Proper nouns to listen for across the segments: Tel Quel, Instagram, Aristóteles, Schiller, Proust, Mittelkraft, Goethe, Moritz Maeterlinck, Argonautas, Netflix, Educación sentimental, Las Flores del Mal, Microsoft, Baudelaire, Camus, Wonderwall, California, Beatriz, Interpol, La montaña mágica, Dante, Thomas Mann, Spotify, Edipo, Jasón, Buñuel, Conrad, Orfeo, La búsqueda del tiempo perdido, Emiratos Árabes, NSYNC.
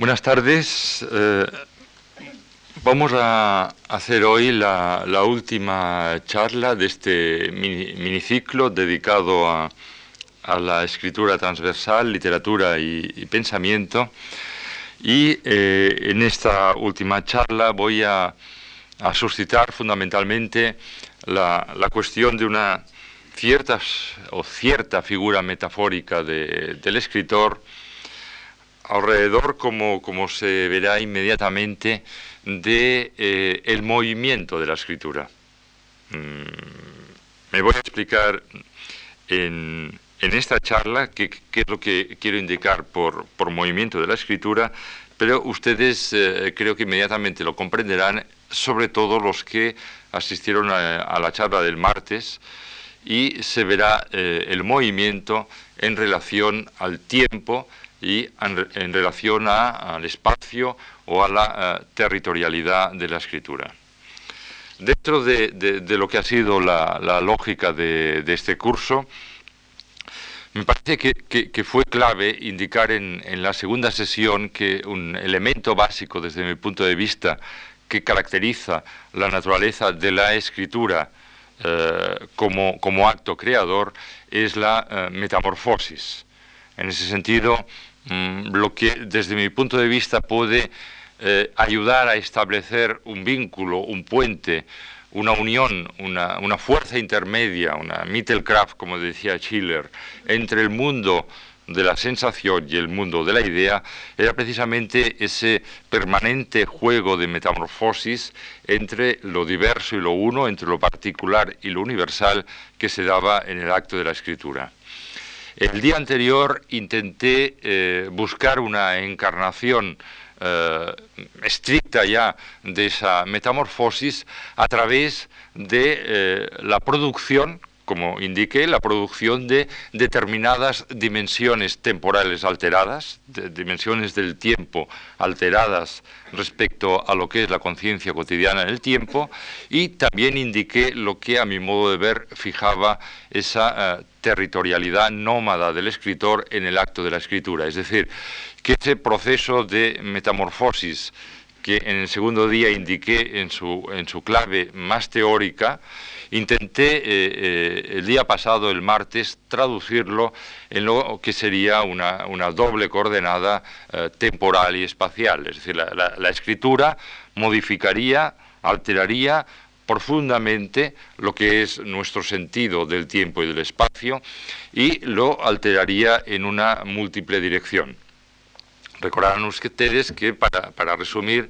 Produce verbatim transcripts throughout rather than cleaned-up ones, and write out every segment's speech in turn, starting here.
Buenas tardes. Eh, vamos a hacer hoy la, la última charla de este miniciclo dedicado a, a la escritura transversal, literatura y, y pensamiento. Y eh, en esta última charla voy a, a suscitar fundamentalmente la, la cuestión de una cierta, o cierta figura metafórica de, del escritor, alrededor, como, como se verá inmediatamente, de eh, el movimiento de la escritura. Mm, me voy a explicar en, en esta charla qué es lo que quiero indicar por, por movimiento de la escritura, pero ustedes eh, creo que inmediatamente lo comprenderán, sobre todo los que asistieron a, a la charla del martes, y se verá eh, el movimiento en relación al tiempo y en, en relación a, al espacio o a la uh, territorialidad de la escritura. Dentro de, de, de lo que ha sido la, la lógica de, de este curso, me parece que, que, que fue clave indicar en, en la segunda sesión que un elemento básico, desde mi punto de vista, que caracteriza la naturaleza de la escritura uh, como, como acto creador es la uh, metamorfosis. En ese sentido, lo que desde mi punto de vista puede eh, ayudar a establecer un vínculo, un puente, una unión, una, una fuerza intermedia, una Mittelkraft, como decía Schiller, entre el mundo de la sensación y el mundo de la idea, era precisamente ese permanente juego de metamorfosis entre lo diverso y lo uno, entre lo particular y lo universal, que se daba en el acto de la escritura. El día anterior intenté eh, buscar una encarnación eh, estricta ya de esa metamorfosis a través de eh, la producción, como indiqué, la producción de determinadas dimensiones temporales alteradas, de dimensiones del tiempo alteradas respecto a lo que es la conciencia cotidiana en el tiempo, y también indiqué lo que a mi modo de ver fijaba esa eh, territorialidad nómada del escritor en el acto de la escritura, es decir, que ese proceso de metamorfosis que en el segundo día indiqué en su, en su clave más teórica, intenté eh, eh, el día pasado, el martes, traducirlo en lo que sería una, una doble coordenada eh, temporal y espacial, es decir, la, la, la escritura modificaría, alteraría profundamente lo que es nuestro sentido del tiempo y del espacio y lo alteraría en una múltiple dirección. Recordarán ustedes que, para, para resumir,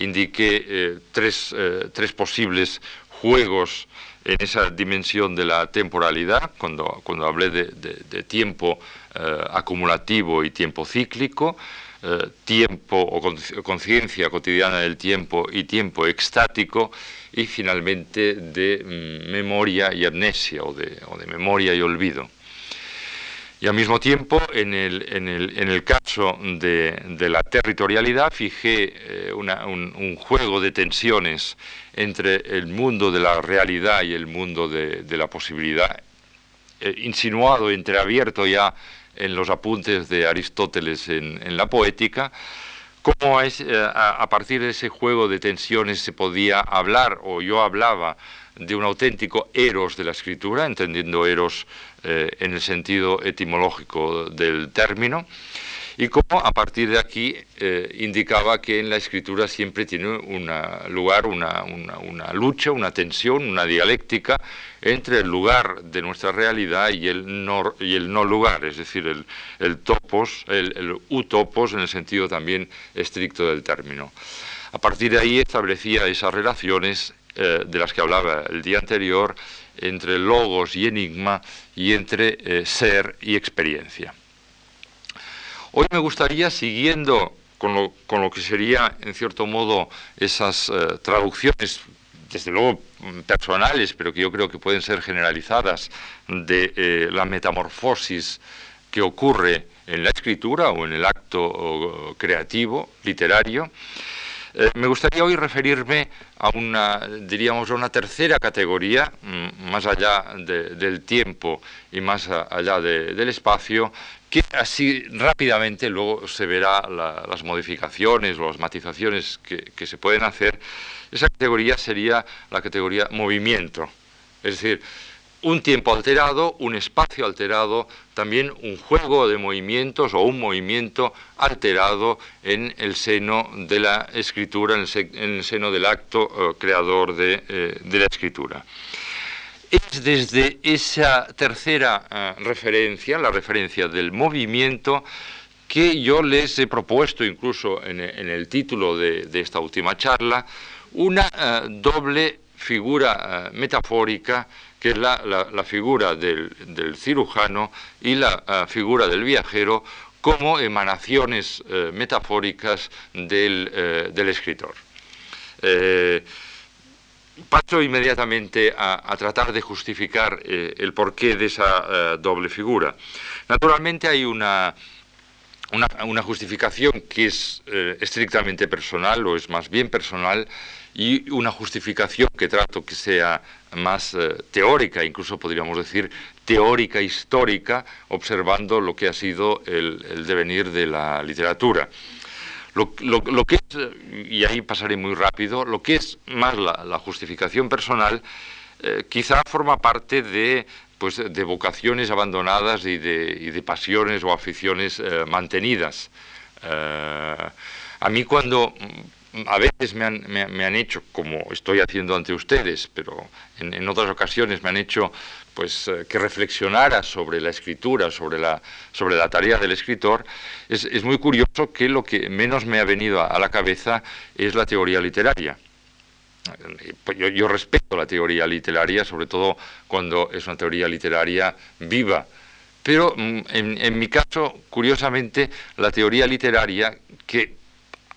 indiqué eh, tres, eh, tres posibles juegos en esa dimensión de la temporalidad, cuando, cuando hablé de, de, de tiempo eh, acumulativo y tiempo cíclico, eh, tiempo o conciencia cotidiana del tiempo y tiempo extático, y finalmente de mm, memoria y amnesia, o de, o de memoria y olvido. Y al mismo tiempo, en el, en el, en el caso de, de la territorialidad, fijé eh, una, un, un juego de tensiones entre el mundo de la realidad y el mundo de, de la posibilidad, eh, insinuado, entreabierto ya en los apuntes de Aristóteles en, en la poética, cómo es, eh, a, a partir de ese juego de tensiones se podía hablar, o yo hablaba, de un auténtico eros de la escritura, entendiendo eros eh, en el sentido etimológico del término, y cómo a partir de aquí eh, indicaba que en la escritura siempre tiene una lugar una, una, una lucha, una tensión, una dialéctica entre el lugar de nuestra realidad y el no, y el no lugar, es decir, el, el topos, el, el utopos en el sentido también estricto del término. A partir de ahí establecía esas relaciones Eh, de las que hablaba el día anterior, entre logos y enigma, y entre eh, ser y experiencia. Hoy me gustaría, siguiendo con lo, con lo que sería, en cierto modo, esas eh, traducciones, desde luego personales, pero que yo creo que pueden ser generalizadas, de eh, la metamorfosis que ocurre en la escritura o en el acto o, creativo, literario. Eh, me gustaría hoy referirme a una, diríamos, a una tercera categoría, más allá de, del tiempo y más allá de, del espacio, que así rápidamente luego se verá la, las modificaciones o las matizaciones que, que se pueden hacer. Esa categoría sería la categoría movimiento, es decir, un tiempo alterado, un espacio alterado, también un juego de movimientos o un movimiento alterado en el seno de la escritura, en el, se en el seno del acto eh, creador de, eh, de la escritura. Es desde esa tercera eh, referencia, la referencia del movimiento, que yo les he propuesto incluso en, en el título de, de esta última charla, una eh, doble figura eh, metafórica, que es la, la, la figura del, del cirujano y la, la figura del viajero como emanaciones eh, metafóricas del, eh, del escritor. Eh, paso inmediatamente a, a tratar de justificar eh, el porqué de esa eh, doble figura. Naturalmente hay una, una, una justificación que es eh, estrictamente personal, o es más bien personal, y una justificación que trato que sea más eh, teórica, incluso podríamos decir teórica histórica, observando lo que ha sido el, el devenir de la literatura. Lo, lo, lo que es, y ahí pasaré muy rápido, lo que es más la, la justificación personal, eh, quizá forma parte de, pues, de vocaciones abandonadas y de, y de pasiones o aficiones eh, mantenidas. Eh, a mí cuando... A veces me han, me, me han hecho, como estoy haciendo ante ustedes, pero en, en otras ocasiones me han hecho pues, eh, que reflexionara sobre la escritura, sobre la, sobre la tarea del escritor. Es, es muy curioso que lo que menos me ha venido a, a la cabeza es la teoría literaria. Yo, yo respeto la teoría literaria, sobre todo cuando es una teoría literaria viva. Pero en, en mi caso, curiosamente, la teoría literaria que...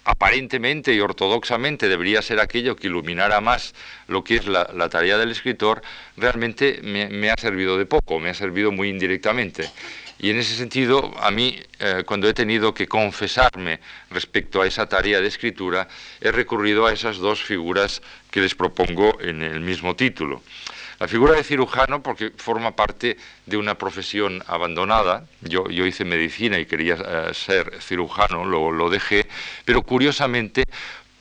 aparentemente y ortodoxamente debería ser aquello que iluminara más lo que es la, la tarea del escritor, realmente me, me ha servido de poco, me ha servido muy indirectamente. Y en ese sentido, a mí, eh, cuando he tenido que confesarme respecto a esa tarea de escritura, he recurrido a esas dos figuras que les propongo en el mismo título. La figura de cirujano, porque forma parte de una profesión abandonada. Yo, yo hice medicina y quería uh, ser cirujano, lo, lo dejé, pero curiosamente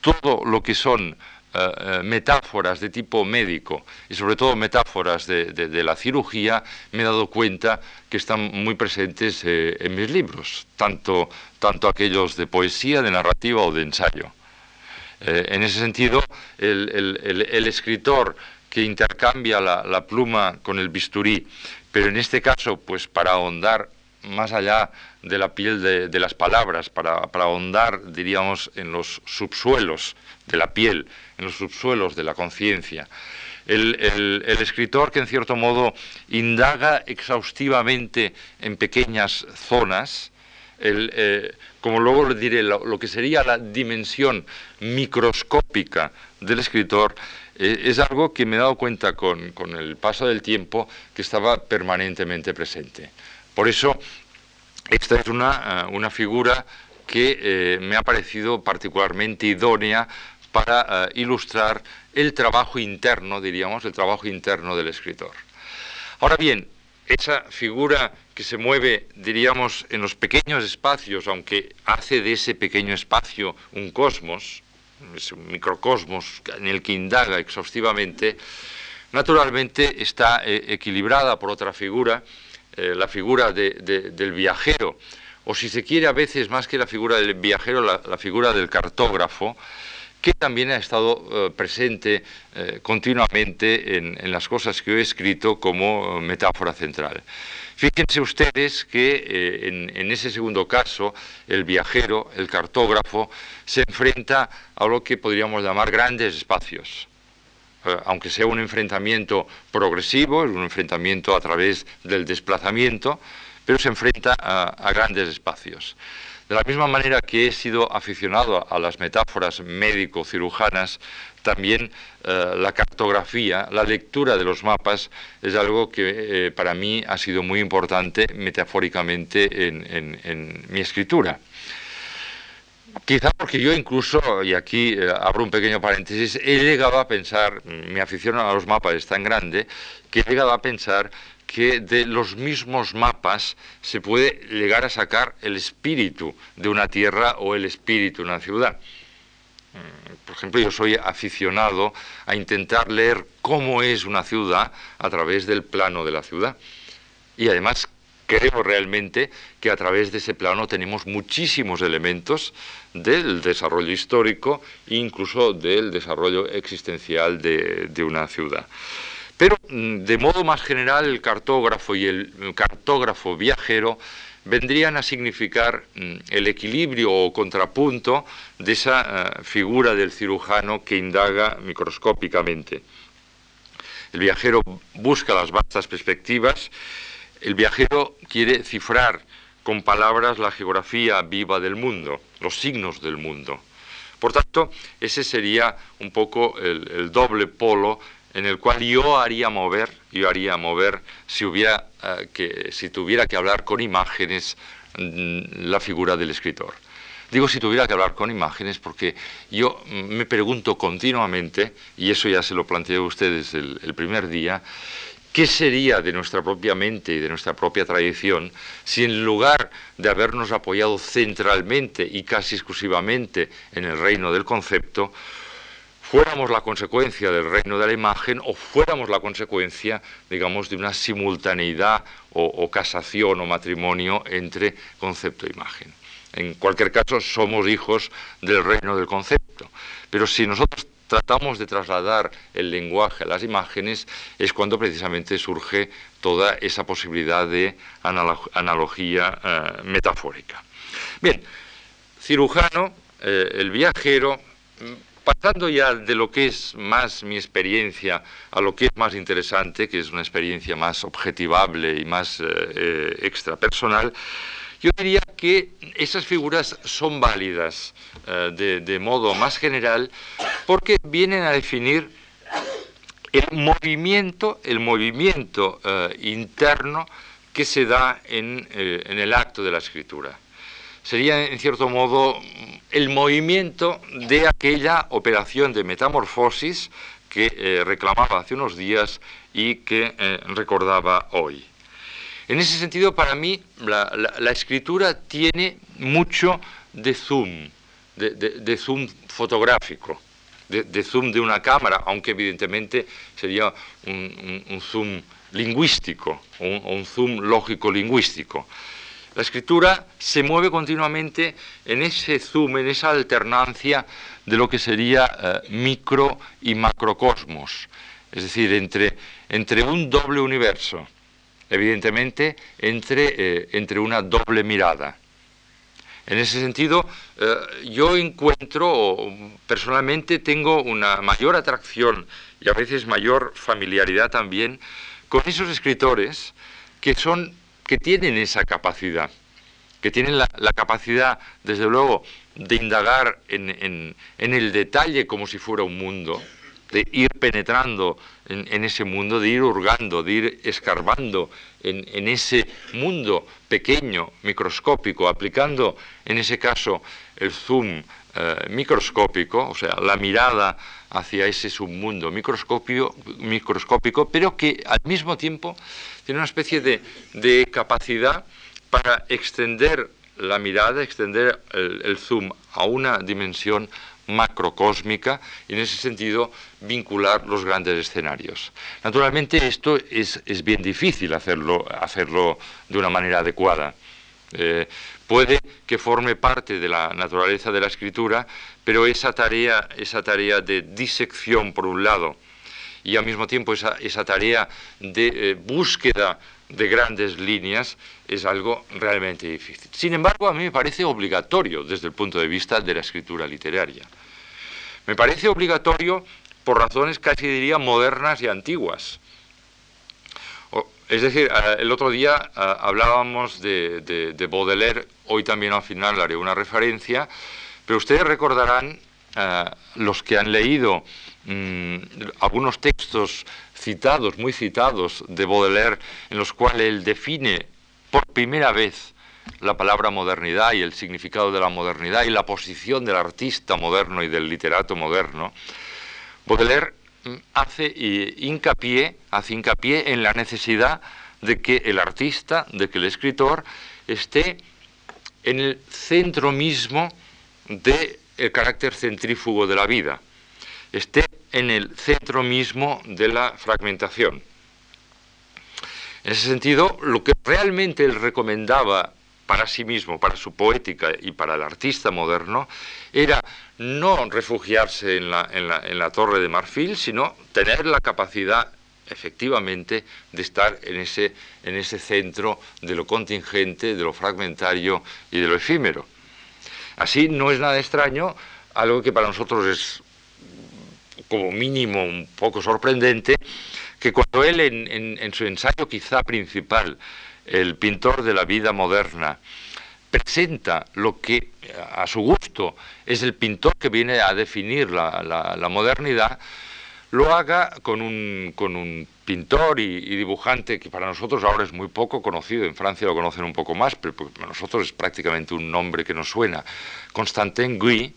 todo lo que son uh, metáforas de tipo médico y sobre todo metáforas de, de, de la cirugía, me he dado cuenta que están muy presentes eh, en mis libros, tanto, tanto aquellos de poesía, de narrativa o de ensayo. Eh, en ese sentido, el, el, el, el escritor que intercambia la, la pluma con el bisturí, pero en este caso, pues para ahondar más allá de la piel de, de las palabras, para, para ahondar, diríamos, en los subsuelos de la piel, en los subsuelos de la conciencia. El, el, el escritor que, en cierto modo, indaga exhaustivamente en pequeñas zonas, el, eh, como luego les diré, lo, lo que sería la dimensión microscópica del escritor, es algo que me he dado cuenta con, con el paso del tiempo que estaba permanentemente presente. Por eso, esta es una, una figura que eh, me ha parecido particularmente idónea para eh, ilustrar el trabajo interno, diríamos, el trabajo interno del escritor. Ahora bien, esa figura que se mueve, diríamos, en los pequeños espacios, aunque hace de ese pequeño espacio un cosmos, es un microcosmos en el que indaga exhaustivamente, naturalmente está eh, equilibrada por otra figura, eh, la figura de, de, del viajero, o si se quiere a veces más que la figura del viajero, la, la figura del cartógrafo, que también ha estado eh, presente eh, continuamente en, en las cosas que he escrito como metáfora central. Fíjense ustedes que eh, en, en ese segundo caso, el viajero, el cartógrafo, se enfrenta a lo que podríamos llamar grandes espacios. Eh, aunque sea un enfrentamiento progresivo, un enfrentamiento a través del desplazamiento, pero se enfrenta a, a grandes espacios. De la misma manera que he sido aficionado a las metáforas médico-cirujanas, también eh, la cartografía, la lectura de los mapas, es algo que eh, para mí ha sido muy importante metafóricamente en, en, en mi escritura. Quizá porque yo incluso, y aquí eh, abro un pequeño paréntesis, he llegado a pensar, mi afición a los mapas es tan grande, que he llegado a pensar que de los mismos mapas se puede llegar a sacar el espíritu de una tierra o el espíritu de una ciudad. Por ejemplo, yo soy aficionado a intentar leer cómo es una ciudad a través del plano de la ciudad. Y además creo realmente que a través de ese plano tenemos muchísimos elementos del desarrollo histórico e incluso del desarrollo existencial de, de una ciudad. Pero de modo más general el cartógrafo y el cartógrafo viajero vendrían a significar el equilibrio o contrapunto de esa uh, figura del cirujano que indaga microscópicamente. El viajero busca las vastas perspectivas, el viajero quiere cifrar con palabras la geografía viva del mundo, los signos del mundo. Por tanto, ese sería un poco el, el doble polo en el cual yo haría mover, yo haría mover si hubiera uh, que si tuviera que hablar con imágenes la figura del escritor. Digo si tuviera que hablar con imágenes porque yo me pregunto continuamente, y eso ya se lo planteé a ustedes el, el primer día, ¿qué sería de nuestra propia mente y de nuestra propia tradición si en lugar de habernos apoyado centralmente y casi exclusivamente en el reino del concepto, fuéramos la consecuencia del reino de la imagen o fuéramos la consecuencia, digamos, de una simultaneidad o, o casación o matrimonio entre concepto e imagen? En cualquier caso, somos hijos del reino del concepto. Pero si nosotros tratamos de trasladar el lenguaje a las imágenes, es cuando precisamente surge toda esa posibilidad de analog- analogía eh, metafórica. Bien, cirujano, eh, el viajero. Pasando ya de lo que es más mi experiencia a lo que es más interesante, que es una experiencia más objetivable y más eh, extrapersonal, yo diría que esas figuras son válidas eh, de, de modo más general porque vienen a definir el movimiento, el movimiento eh, interno que se da en, eh, en el acto de la escritura. Sería, en cierto modo, el movimiento de aquella operación de metamorfosis que eh, reclamaba hace unos días y que eh, recordaba hoy. En ese sentido, para mí, la, la, la escritura tiene mucho de zoom, de, de, de zoom fotográfico, de, de zoom de una cámara, aunque evidentemente sería un, un, un zoom lingüístico, un, un zoom lógico-lingüístico. La escritura se mueve continuamente en ese zoom, en esa alternancia de lo que sería eh, micro y macrocosmos, es decir, entre, entre un doble universo, evidentemente entre, eh, entre una doble mirada. En ese sentido, eh, yo encuentro, personalmente tengo una mayor atracción y a veces mayor familiaridad también con esos escritores que son que tienen esa capacidad, que tienen la, la capacidad, desde luego, de indagar en, en, en el detalle como si fuera un mundo, de ir penetrando en, en ese mundo, de ir hurgando, de ir escarbando en, en ese mundo pequeño, microscópico, aplicando, en ese caso, el zoom eh, microscópico, o sea, la mirada hacia ese submundo microscopio, microscópico, pero que al mismo tiempo tiene una especie de, de capacidad para extender la mirada, extender el, el zoom a una dimensión macrocósmica y en ese sentido vincular los grandes escenarios. Naturalmente esto es, es bien difícil hacerlo, hacerlo de una manera adecuada. Eh, puede que forme parte de la naturaleza de la escritura, pero esa tarea, esa tarea de disección por un lado y al mismo tiempo esa, esa tarea de eh, búsqueda de grandes líneas es algo realmente difícil. Sin embargo, a mí me parece obligatorio desde el punto de vista de la escritura literaria. Me parece obligatorio por razones casi diría modernas y antiguas. Es decir, el otro día hablábamos de, de, de Baudelaire, hoy también al final haré una referencia, pero ustedes recordarán, uh, los que han leído um, algunos textos citados, muy citados, de Baudelaire, en los cuales él define por primera vez la palabra modernidad y el significado de la modernidad y la posición del artista moderno y del literato moderno, Baudelaire hace hincapié, hace hincapié en la necesidad de que el artista, de que el escritor esté en el centro mismo del carácter centrífugo de la vida, esté en el centro mismo de la fragmentación. En ese sentido, lo que realmente él recomendaba para sí mismo, para su poética y para el artista moderno, era no refugiarse en la, en la, en la torre de marfil, sino tener la capacidad efectivamente de estar en ese, en ese centro de lo contingente, de lo fragmentario y de lo efímero. Así no es nada extraño, algo que para nosotros es como mínimo un poco sorprendente, que cuando él en, en, en su ensayo quizá principal, El pintor de la vida moderna, presenta lo que a su gusto es el pintor que viene a definir la, la, la modernidad, lo haga con un, con un pintor y, y dibujante que para nosotros ahora es muy poco conocido, en Francia lo conocen un poco más, pero para nosotros es prácticamente un nombre que nos suena, Constantin Guy,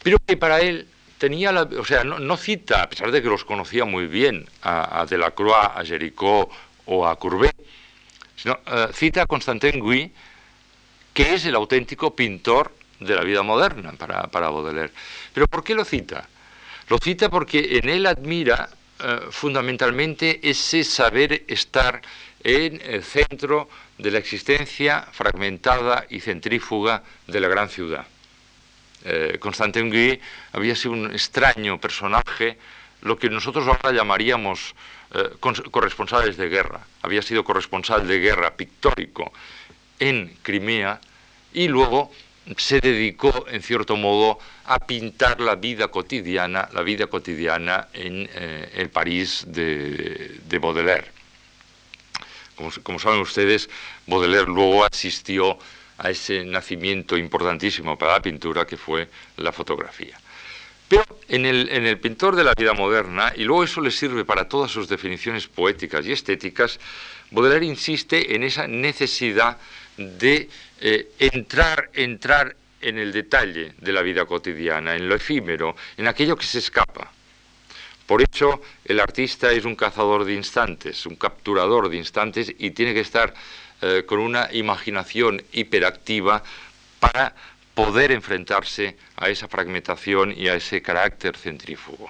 pero que para él tenía, la, o sea, no, no cita, a pesar de que los conocía muy bien, a, a Delacroix, a Géricault o a Courbet, sino uh, cita a Constantin Guy, que es el auténtico pintor de la vida moderna para, para Baudelaire. ¿Pero por qué lo cita? Lo cita porque en él admira eh, fundamentalmente ese saber estar en el centro de la existencia fragmentada y centrífuga de la gran ciudad. Eh, Constantin Guy había sido un extraño personaje, lo que nosotros ahora llamaríamos eh, corresponsales de guerra. Había sido corresponsal de guerra pictórico en Crimea y luego se dedicó, en cierto modo, a pintar la vida cotidiana, la vida cotidiana en eh, el París de, de Baudelaire. Como, como saben ustedes, Baudelaire luego asistió a ese nacimiento importantísimo para la pintura, que fue la fotografía. Pero en el, en el pintor de la vida moderna, y luego eso le sirve para todas sus definiciones poéticas y estéticas, Baudelaire insiste en esa necesidad de eh, entrar, entrar en el detalle de la vida cotidiana, en lo efímero, en aquello que se escapa. Por eso el artista es un cazador de instantes, un capturador de instantes, y tiene que estar eh, con una imaginación hiperactiva para poder enfrentarse a esa fragmentación y a ese carácter centrífugo.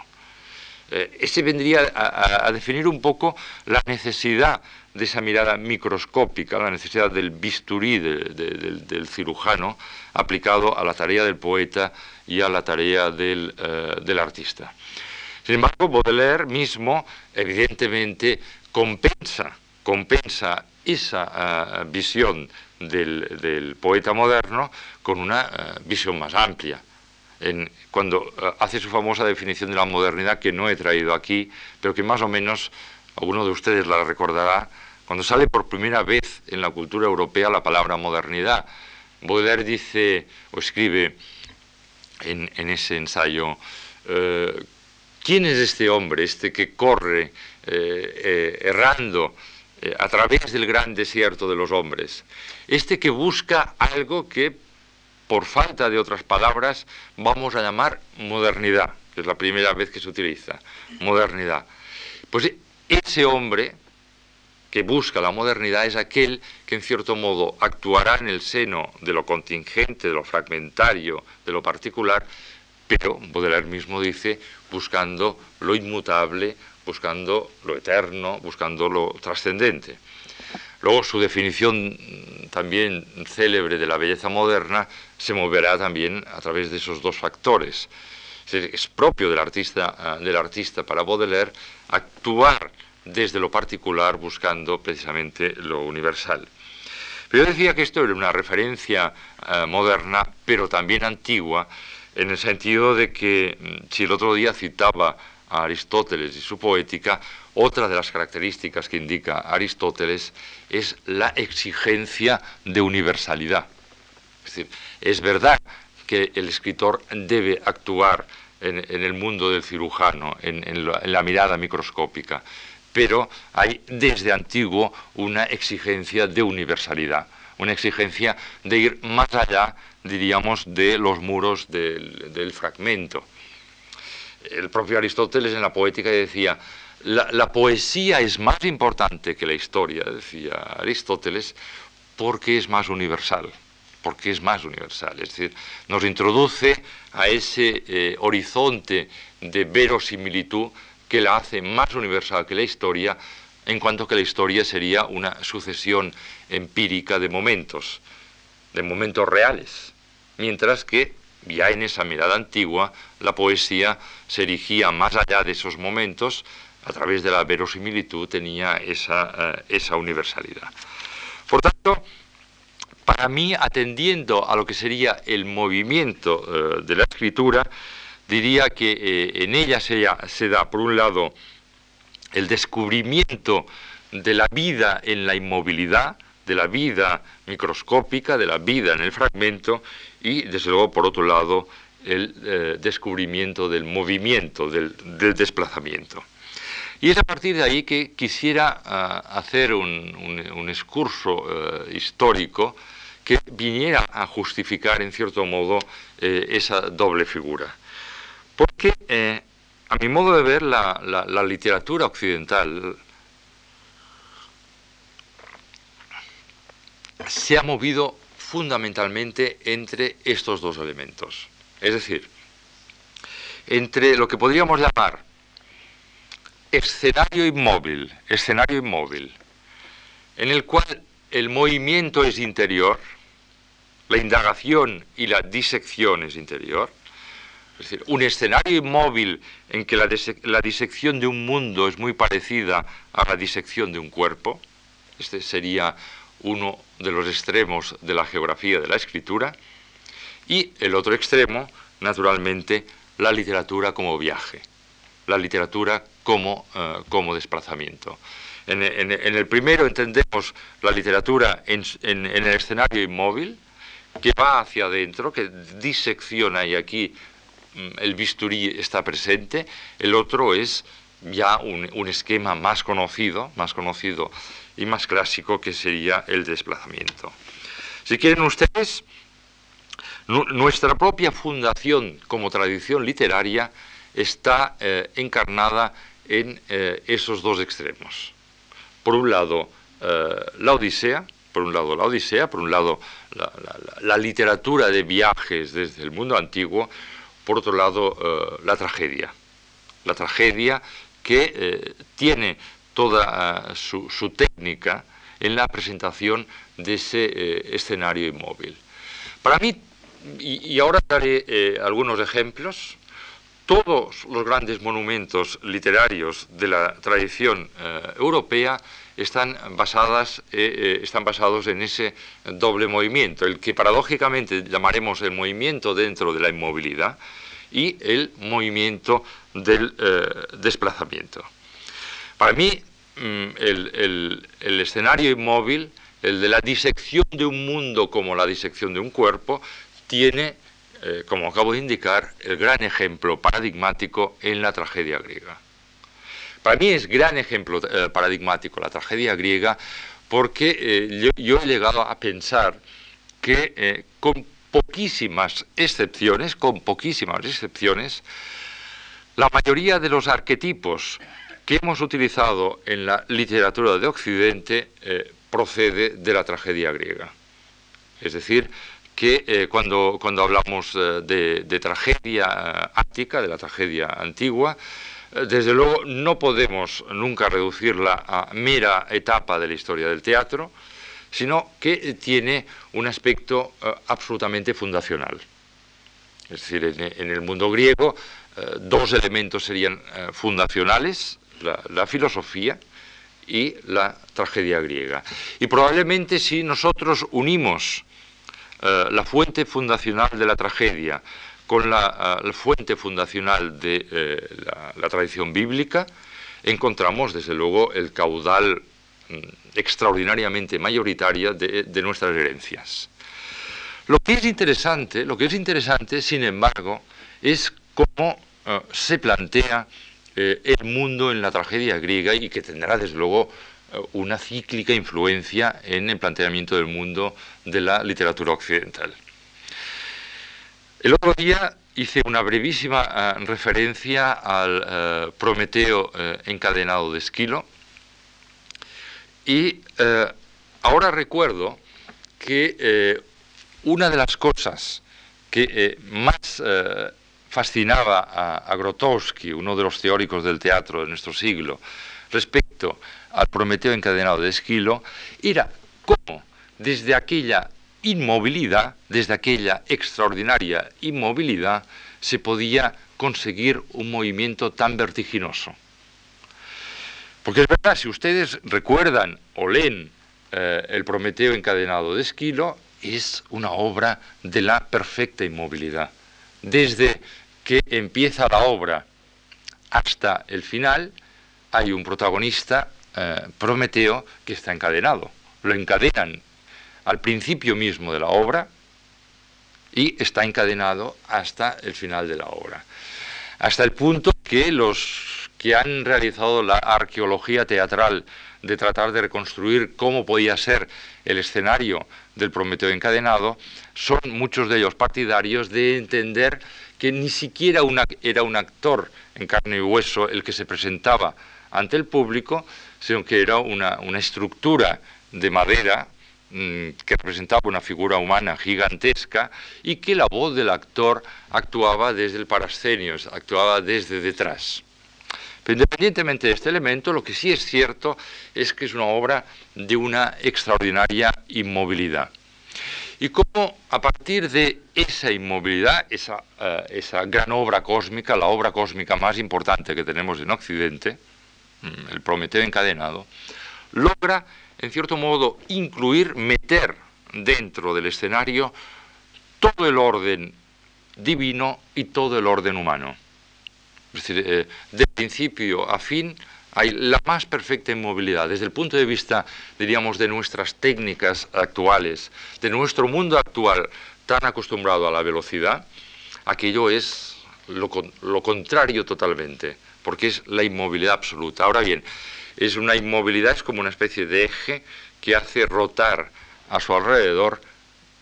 Eh, ese vendría a, a definir un poco la necesidad de esa mirada microscópica, la necesidad del bisturí de, de, del, del cirujano aplicado a la tarea del poeta y a la tarea del, eh, del artista. Sin embargo, Baudelaire mismo, evidentemente, compensa, compensa esa uh, visión del, del poeta moderno con una uh, visión más amplia. En, cuando uh, hace su famosa definición de la modernidad, que no he traído aquí, pero que más o menos alguno de ustedes la recordará, cuando sale por primera vez en la cultura europea la palabra modernidad, Baudelaire dice o escribe en, en ese ensayo, eh, ¿quién es este hombre, este que corre eh, eh, errando eh, a través del gran desierto de los hombres? Este que busca algo que, por falta de otras palabras, vamos a llamar modernidad, que es la primera vez que se utiliza, modernidad. Pues ese hombre que busca la modernidad es aquel que, en cierto modo, actuará en el seno de lo contingente, de lo fragmentario, de lo particular, pero, Baudelaire mismo dice, buscando lo inmutable, buscando lo eterno, buscando lo trascendente. Luego su definición también célebre de la belleza moderna se moverá también a través de esos dos factores. Es propio del artista, del artista para Baudelaire actuar desde lo particular buscando precisamente lo universal. Pero yo decía que esto era una referencia eh, moderna, pero también antigua, en el sentido de que, si el otro día citaba a Aristóteles y su poética, otra de las características que indica Aristóteles es la exigencia de universalidad. Es decir, es verdad que el escritor debe actuar en, en el mundo del cirujano, en, en, la, en la mirada microscópica, pero hay desde antiguo una exigencia de universalidad, una exigencia de ir más allá, diríamos, de los muros del, del fragmento. El propio Aristóteles en la poética decía, La, la poesía es más importante que la historia, decía Aristóteles, porque es más universal, porque es más universal. Es decir, nos introduce a ese eh, horizonte de verosimilitud que la hace más universal que la historia, en cuanto que la historia sería una sucesión empírica de momentos, de momentos reales, mientras que ya en esa mirada antigua la poesía se erigía más allá de esos momentos, a través de la verosimilitud tenía esa, eh, esa universalidad. Por tanto, para mí, atendiendo a lo que sería el movimiento eh, de la escritura, diría que eh, en ella se, se da, por un lado, el descubrimiento de la vida en la inmovilidad, de la vida microscópica, de la vida en el fragmento, y, desde luego, por otro lado, el eh, descubrimiento del movimiento, del, del desplazamiento. Y es a partir de ahí que quisiera uh, hacer un, un, un excurso uh, histórico que viniera a justificar, en cierto modo, eh, esa doble figura. Porque, eh, a mi modo de ver, la, la, la literatura occidental se ha movido fundamentalmente entre estos dos elementos. Es decir, entre lo que podríamos llamar escenario inmóvil, escenario inmóvil, en el cual el movimiento es interior, la indagación y la disección es interior, es decir, un escenario inmóvil en que la, la disección de un mundo es muy parecida a la disección de un cuerpo. Este sería uno de los extremos de la geografía de la escritura, y el otro extremo, naturalmente, la literatura como viaje, la literatura como, uh, como desplazamiento. En, en, en el primero entendemos la literatura en, en, en el escenario inmóvil, que va hacia adentro, que disecciona, y aquí um, el bisturí está presente. El otro es ya un, un esquema más conocido, más conocido y más clásico, que sería el desplazamiento. Si quieren ustedes, nuestra propia fundación como tradición literaria está eh, encarnada en eh, esos dos extremos. Por un lado, eh, la Odisea, por un lado la Odisea, por un lado la, la, la literatura de viajes desde el mundo antiguo, por otro lado eh, la tragedia, la tragedia que eh, tiene toda eh, su, su técnica en la presentación de ese eh, escenario inmóvil. Para mí, y, y ahora daré eh, algunos ejemplos, todos los grandes monumentos literarios de la tradición eh, europea están, basadas, eh, eh, están basados en ese doble movimiento, el que paradójicamente llamaremos el movimiento dentro de la inmovilidad y el movimiento del eh, desplazamiento. Para mí, el, el, el escenario inmóvil, el de la disección de un mundo como la disección de un cuerpo, tiene, Eh, como acabo de indicar, el gran ejemplo paradigmático en la tragedia griega. Para mí es gran ejemplo eh, paradigmático la tragedia griega, porque eh, yo, yo he llegado a pensar que eh, con poquísimas excepciones, con poquísimas excepciones, la mayoría de los arquetipos que hemos utilizado en la literatura de Occidente eh, procede de la tragedia griega. Es decir, que eh, cuando, cuando hablamos eh, de, de tragedia ática, de la tragedia antigua, eh, desde luego no podemos nunca reducirla a mera etapa de la historia del teatro, sino que tiene un aspecto eh, absolutamente fundacional. Es decir, en, en el mundo griego eh, dos elementos serían eh, fundacionales, la, la filosofía y la tragedia griega. Y probablemente si nosotros unimos Uh, la fuente fundacional de la tragedia con la, uh, la fuente fundacional de eh, la, la tradición bíblica, encontramos desde luego el caudal mm, extraordinariamente mayoritario de, de nuestras herencias. Lo que es interesante, lo que es interesante, sin embargo, es cómo uh, se plantea eh, el mundo en la tragedia griega, y que tendrá desde luego una cíclica influencia en el planteamiento del mundo de la literatura occidental. El otro día hice una brevísima uh, referencia al uh, Prometeo uh, Encadenado de Esquilo, y uh, ahora recuerdo que eh, una de las cosas que eh, más eh, fascinaba a, a Grotowski, uno de los teóricos del teatro de nuestro siglo, respecto al Prometeo Encadenado de Esquilo, era cómo desde aquella inmovilidad, desde aquella extraordinaria inmovilidad, se podía conseguir un movimiento tan vertiginoso. Porque es verdad, si ustedes recuerdan o leen eh, el Prometeo Encadenado de Esquilo, es una obra de la perfecta inmovilidad. Desde que empieza la obra hasta el final, hay un protagonista, eh, Prometeo, que está encadenado. Lo encadenan al principio mismo de la obra y está encadenado hasta el final de la obra. Hasta el punto que los que han realizado la arqueología teatral de tratar de reconstruir cómo podía ser el escenario del Prometeo Encadenado, son muchos de ellos partidarios de entender que ni siquiera una, era un actor en carne y hueso el que se presentaba ante el público, sino que era una, una estructura de madera mmm, que representaba una figura humana gigantesca y que la voz del actor actuaba desde el parascenio, actuaba desde detrás. Pero independientemente de este elemento, lo que sí es cierto es que es una obra de una extraordinaria inmovilidad. Y cómo a partir de esa inmovilidad, esa, uh, esa gran obra cósmica, la obra cósmica más importante que tenemos en Occidente, el Prometeo Encadenado, logra, en cierto modo, incluir, meter dentro del escenario todo el orden divino y todo el orden humano. Es decir, eh, de principio a fin hay la más perfecta inmovilidad. Desde el punto de vista, diríamos, de nuestras técnicas actuales, de nuestro mundo actual tan acostumbrado a la velocidad, aquello es lo, lo contrario totalmente, porque es la inmovilidad absoluta. Ahora bien, es una inmovilidad, es como una especie de eje que hace rotar a su alrededor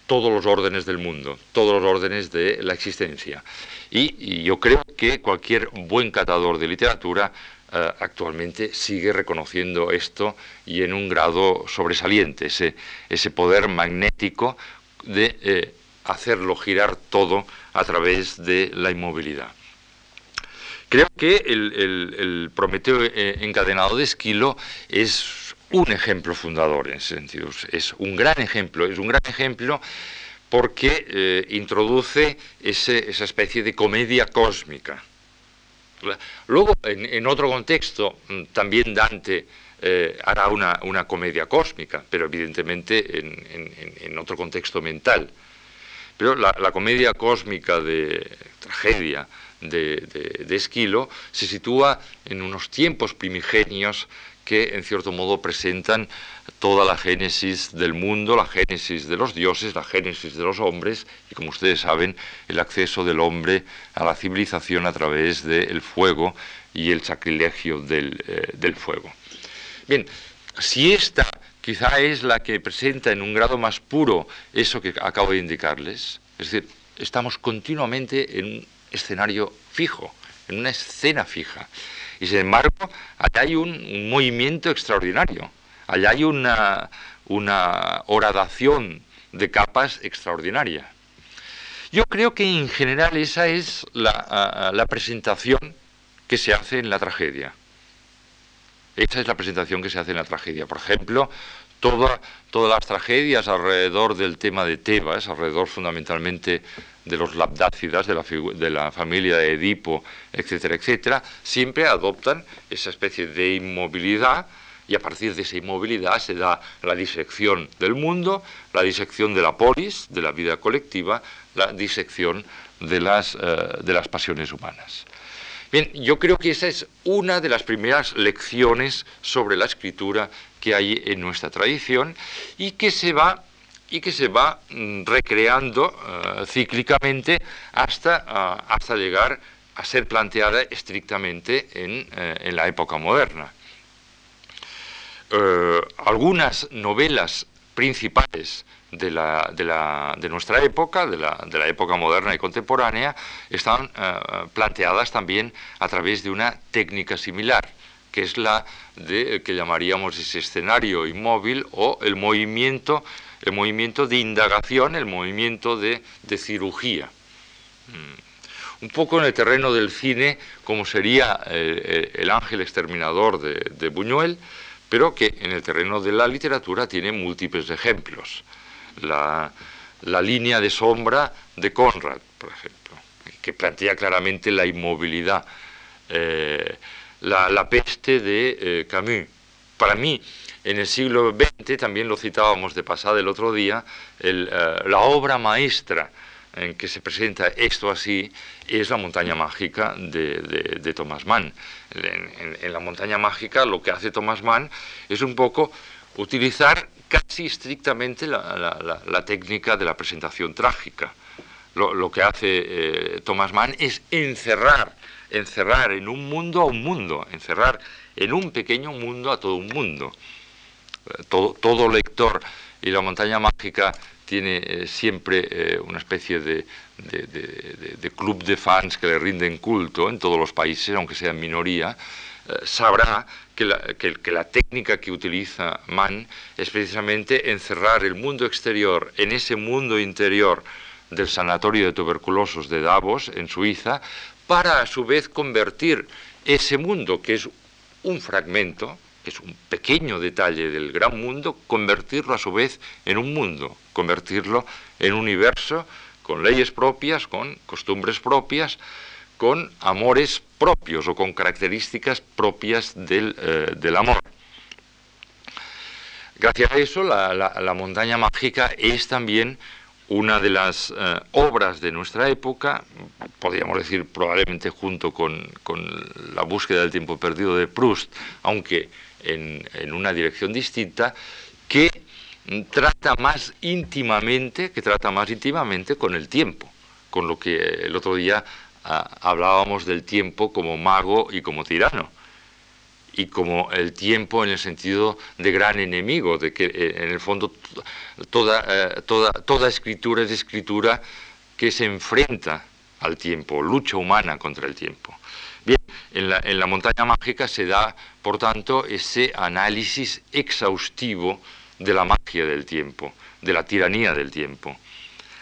todos los órdenes del mundo, todos los órdenes de la existencia. Y, y yo creo que cualquier buen catador de literatura eh, actualmente sigue reconociendo esto y en un grado sobresaliente, ese, ese poder magnético de eh, hacerlo girar todo a través de la inmovilidad. Creo que el, el, el Prometeo Encadenado de Esquilo es un ejemplo fundador, en ese sentido, es un gran ejemplo, es un gran ejemplo porque eh, introduce ese, esa especie de comedia cósmica. Luego, en, en otro contexto, también Dante eh, hará una, una comedia cósmica, pero evidentemente en, en, en otro contexto mental. Pero la, la comedia cósmica de tragedia de, de, de Esquilo se sitúa en unos tiempos primigenios que, en cierto modo, presentan toda la génesis del mundo, la génesis de los dioses, la génesis de los hombres, y como ustedes saben, el acceso del hombre a la civilización a través del fuego y el sacrilegio del, eh, del fuego. Bien, si esta quizá es la que presenta en un grado más puro eso que acabo de indicarles, es decir, estamos continuamente en un escenario fijo, en una escena fija. Y sin embargo, allá hay un, un movimiento extraordinario, allá hay una, una horadación de capas extraordinaria. Yo creo que en general esa es la, uh, la presentación que se hace en la tragedia. Esa es la presentación que se hace en la tragedia. Por ejemplo, toda, todas las tragedias alrededor del tema de Tebas, alrededor fundamentalmente de los labdácidas, de la, de la familia de Edipo, etcétera, etcétera, siempre adoptan esa especie de inmovilidad, y a partir de esa inmovilidad se da la disección del mundo, la disección de la polis, de la vida colectiva, la disección de las, eh, de las pasiones humanas. Bien, yo creo que esa es una de las primeras lecciones sobre la escritura que hay en nuestra tradición y que se va y que se va recreando uh, cíclicamente hasta, uh, hasta llegar a ser planteada estrictamente en, uh, en la época moderna. Uh, algunas novelas principales de, la, de, la, de nuestra época, de la, de la época moderna y contemporánea, están eh, planteadas también a través de una técnica similar, que es la de que llamaríamos ese escenario inmóvil o el movimiento, el movimiento de indagación, el movimiento de, de cirugía. Un poco en el terreno del cine, como sería eh, El ángel exterminador de, de Buñuel, pero que en el terreno de la literatura tiene múltiples ejemplos. La, la línea de sombra de Conrad, por ejemplo, que plantea claramente la inmovilidad. Eh, la, la peste de eh, Camus. Para mí, en el siglo veinte, también lo citábamos de pasada el otro día, el, eh, la obra maestra en que se presenta esto así es La montaña mágica de, de, de Thomas Mann. En, en, en La montaña mágica lo que hace Thomas Mann es un poco utilizar casi estrictamente la, la, la, la técnica de la presentación trágica. Lo, lo que hace eh, Thomas Mann es encerrar, encerrar en un mundo a un mundo, encerrar en un pequeño mundo a todo un mundo. Todo, todo lector y La montaña mágica tiene eh, siempre eh, una especie de, de, de, de, de club de fans que le rinden culto en todos los países, aunque sea en minoría, eh, sabrá que la, que, que la técnica que utiliza Mann es precisamente encerrar el mundo exterior en ese mundo interior del sanatorio de tuberculosos de Davos, en Suiza, para a su vez convertir ese mundo, que es un fragmento, que es un pequeño detalle del gran mundo, convertirlo a su vez en un mundo, convertirlo en un universo con leyes propias, con costumbres propias, con amores propios o con características propias del, eh, del amor. Gracias a eso, la, la, la montaña mágica es también una de las eh, obras de nuestra época, podríamos decir probablemente junto con, con La búsqueda del tiempo perdido de Proust, aunque en, en una dirección distinta, que trata más íntimamente, que trata más íntimamente con el tiempo, con lo que el otro día ah, hablábamos del tiempo como mago y como tirano, y como el tiempo en el sentido de gran enemigo, de que en el fondo toda, eh, toda, toda escritura es escritura que se enfrenta al tiempo, lucha humana contra el tiempo. Bien, en la, en la montaña mágica se da, por tanto, ese análisis exhaustivo de la magia del tiempo, de la tiranía del tiempo.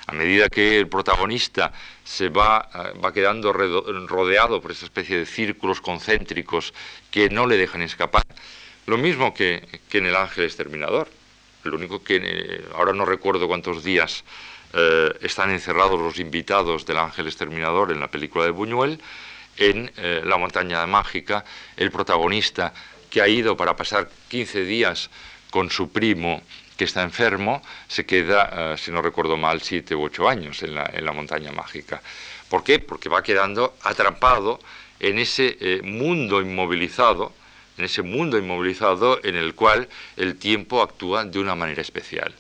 A medida que el protagonista se va, va quedando rodeado por esa especie de círculos concéntricos que no le dejan escapar, lo mismo que, que en El ángel exterminador. Lo único que eh, ahora no recuerdo cuántos días eh, están encerrados los invitados del ángel exterminador en la película de Buñuel. En eh, La montaña mágica, el protagonista que ha ido para pasar quince días con su primo que está enfermo, se queda, eh, si no recuerdo mal, siete u ocho años en la, en la montaña mágica. ¿Por qué? Porque va quedando atrapado en ese eh, mundo inmovilizado, en ese mundo inmovilizado en el cual el tiempo actúa de una manera especial.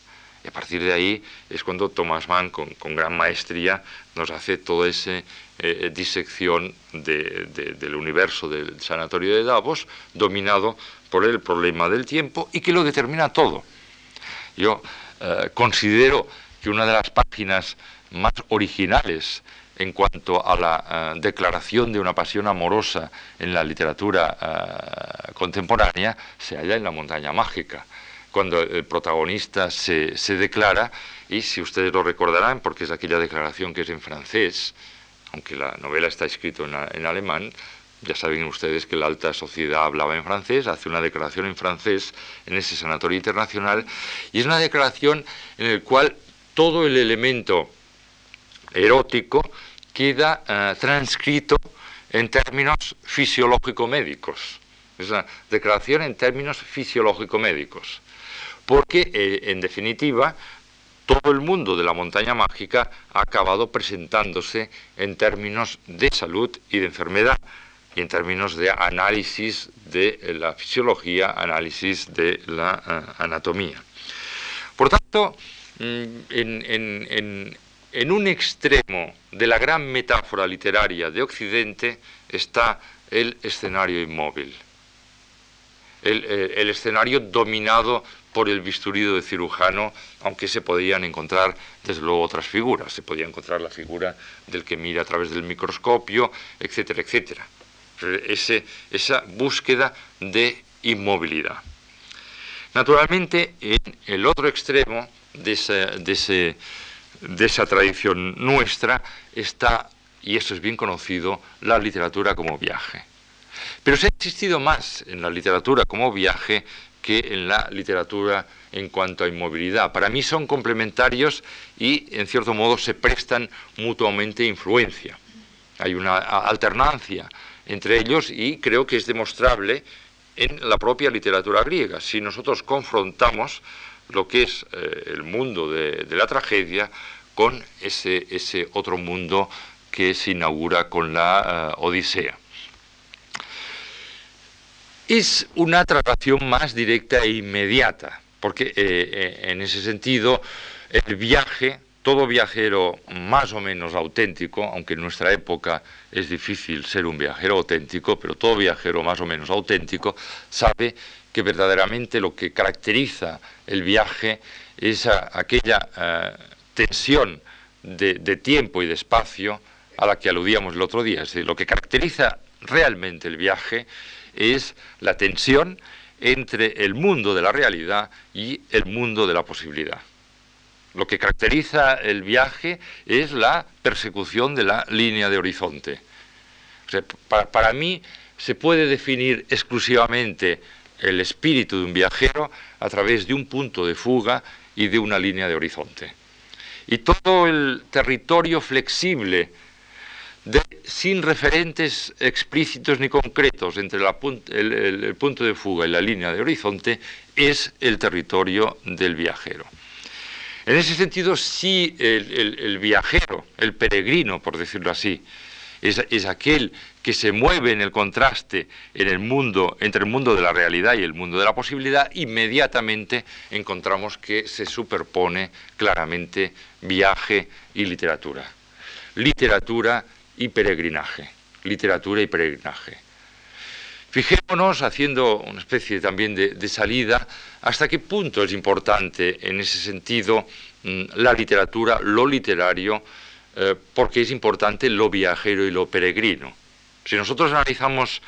Y a partir de ahí es cuando Thomas Mann, con, con gran maestría, nos hace toda esa eh, disección de, de, del universo del sanatorio de Davos, dominado por el problema del tiempo y que lo determina todo. Yo eh, considero que una de las páginas más originales en cuanto a la eh, declaración de una pasión amorosa en la literatura eh, contemporánea se halla en La montaña mágica, cuando el protagonista se, se declara, y si ustedes lo recordarán, porque es aquella declaración que es en francés, aunque la novela está escrita en, en alemán. Ya saben ustedes que la alta sociedad hablaba en francés, hace una declaración en francés en ese sanatorio internacional, y es una declaración en la cual todo el elemento erótico queda eh, transcrito en términos fisiológico-médicos. Es una declaración en términos fisiológico-médicos, porque eh, en definitiva todo el mundo de La montaña mágica ha acabado presentándose en términos de salud y de enfermedad, y en términos de análisis de la fisiología, análisis de la uh, anatomía. Por tanto, en, en, en, en un extremo de la gran metáfora literaria de Occidente está el escenario inmóvil, el, el, el escenario dominado por el bisturí de cirujano, aunque se podían encontrar, desde luego, otras figuras. Se podía encontrar la figura del que mira a través del microscopio, etcétera, etcétera. Ese, esa búsqueda de inmovilidad. Naturalmente, en el otro extremo de esa, de ese, de esa tradición nuestra está, y eso es bien conocido, la literatura como viaje. Pero se ha insistido más en la literatura como viaje que en la literatura en cuanto a inmovilidad. Para mí son complementarios y, en cierto modo, se prestan mutuamente influencia. Hay una alternancia entre ellos y creo que es demostrable en la propia literatura griega. Si nosotros confrontamos lo que es eh, el mundo de, de la tragedia con ese, ese otro mundo que se inaugura con la uh, Odisea. Es una traslación más directa e inmediata, porque eh, en ese sentido el viaje, todo viajero más o menos auténtico, aunque en nuestra época es difícil ser un viajero auténtico, pero todo viajero más o menos auténtico sabe que verdaderamente lo que caracteriza el viaje es a, aquella a, tensión de, de tiempo y de espacio a la que aludíamos el otro día. Es decir, lo que caracteriza realmente el viaje es la tensión entre el mundo de la realidad y el mundo de la posibilidad. Lo que caracteriza el viaje es la persecución de la línea de horizonte. O sea, para, para mí se puede definir exclusivamente el espíritu de un viajero a través de un punto de fuga y de una línea de horizonte. Y todo el territorio flexible, de, sin referentes explícitos ni concretos entre la punt- el, el, el punto de fuga y la línea de horizonte, es el territorio del viajero. En ese sentido, sí, el, el, el viajero, el peregrino, por decirlo así, es, es aquel que se mueve en el contraste en el mundo, entre el mundo de la realidad y el mundo de la posibilidad, inmediatamente encontramos que se superpone claramente viaje y literatura. Literatura y peregrinaje. Literatura y peregrinaje. Fijémonos, haciendo una especie también de, de salida, hasta qué punto es importante en ese sentido la literatura, lo literario, eh, porque es importante lo viajero y lo peregrino. Si nosotros analizamos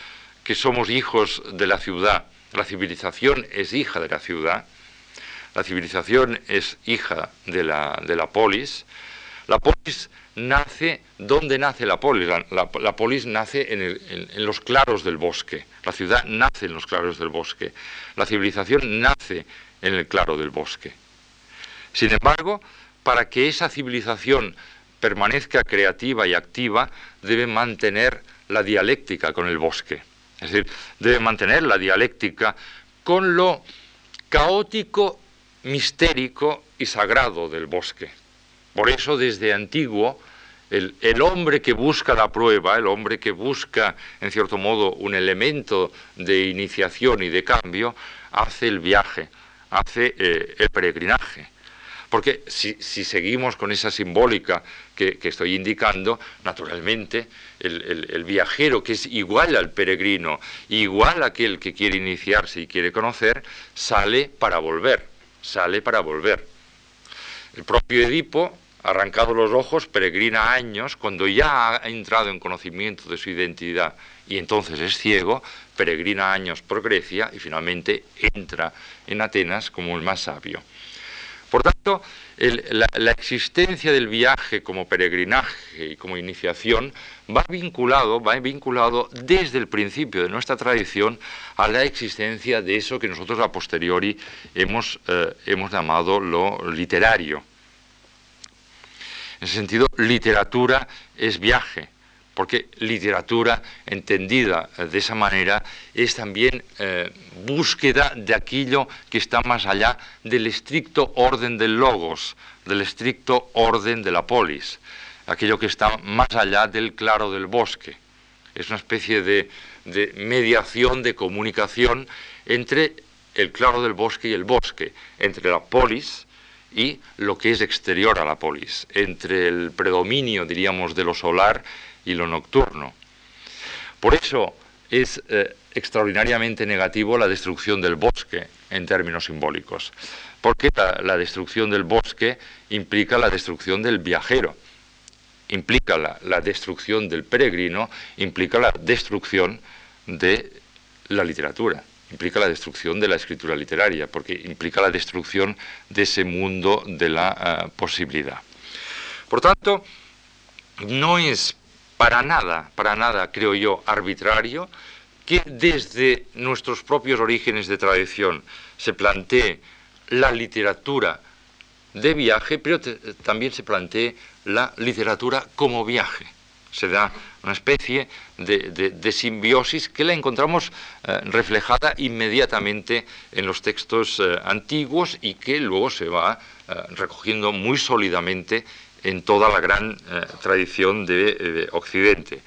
que somos hijos de la ciudad, la civilización es hija de la ciudad, la civilización es hija de la, de la polis, la polis nace, ¿dónde nace la polis? La, la, la polis nace en, el, en, en los claros del bosque, la ciudad nace en los claros del bosque, la civilización nace en el claro del bosque. Sin embargo, para que esa civilización permanezca creativa y activa, debe mantener la dialéctica con el bosque, es decir, debe mantener la dialéctica con lo caótico, mistérico y sagrado del bosque. Por eso, desde antiguo, el, el hombre que busca la prueba, el hombre que busca, en cierto modo, un elemento de iniciación y de cambio, hace el viaje, hace eh, el peregrinaje. Porque si, si seguimos con esa simbólica que, que estoy indicando, naturalmente, el, el, el viajero, que es igual al peregrino, igual a aquel que quiere iniciarse y quiere conocer, sale para volver, sale para volver. El propio Edipo, arrancado los ojos, peregrina años, cuando ya ha entrado en conocimiento de su identidad y entonces es ciego, peregrina años por Grecia y finalmente entra en Atenas como el más sabio. Por tanto, el, la, la existencia del viaje como peregrinaje y como iniciación va vinculado, va vinculado desde el principio de nuestra tradición a la existencia de eso que nosotros a posteriori hemos, eh, hemos llamado lo literario. En ese sentido, literatura es viaje, porque literatura, entendida de esa manera, es también eh, búsqueda de aquello que está más allá del estricto orden del logos, del estricto orden de la polis, aquello que está más allá del claro del bosque. Es una especie de, de mediación, de comunicación entre el claro del bosque y el bosque, entre la polis y lo que es exterior a la polis, entre el predominio, diríamos, de lo solar y lo nocturno. Por eso es eh, extraordinariamente negativo la destrucción del bosque en términos simbólicos, porque la, la destrucción del bosque implica la destrucción del viajero, implica la, la destrucción del peregrino, implica la destrucción de la literatura, implica la destrucción de la escritura literaria, porque implica la destrucción de ese mundo de la uh, posibilidad. Por tanto, no es para nada, para nada, creo yo, arbitrario que desde nuestros propios orígenes de tradición se plantee la literatura de viaje, pero te, también se plantee la literatura como viaje. Se da una especie de, de, de simbiosis que la encontramos eh, reflejada inmediatamente en los textos eh, antiguos y que luego se va eh, recogiendo muy sólidamente en toda la gran eh, tradición de, de Occidente.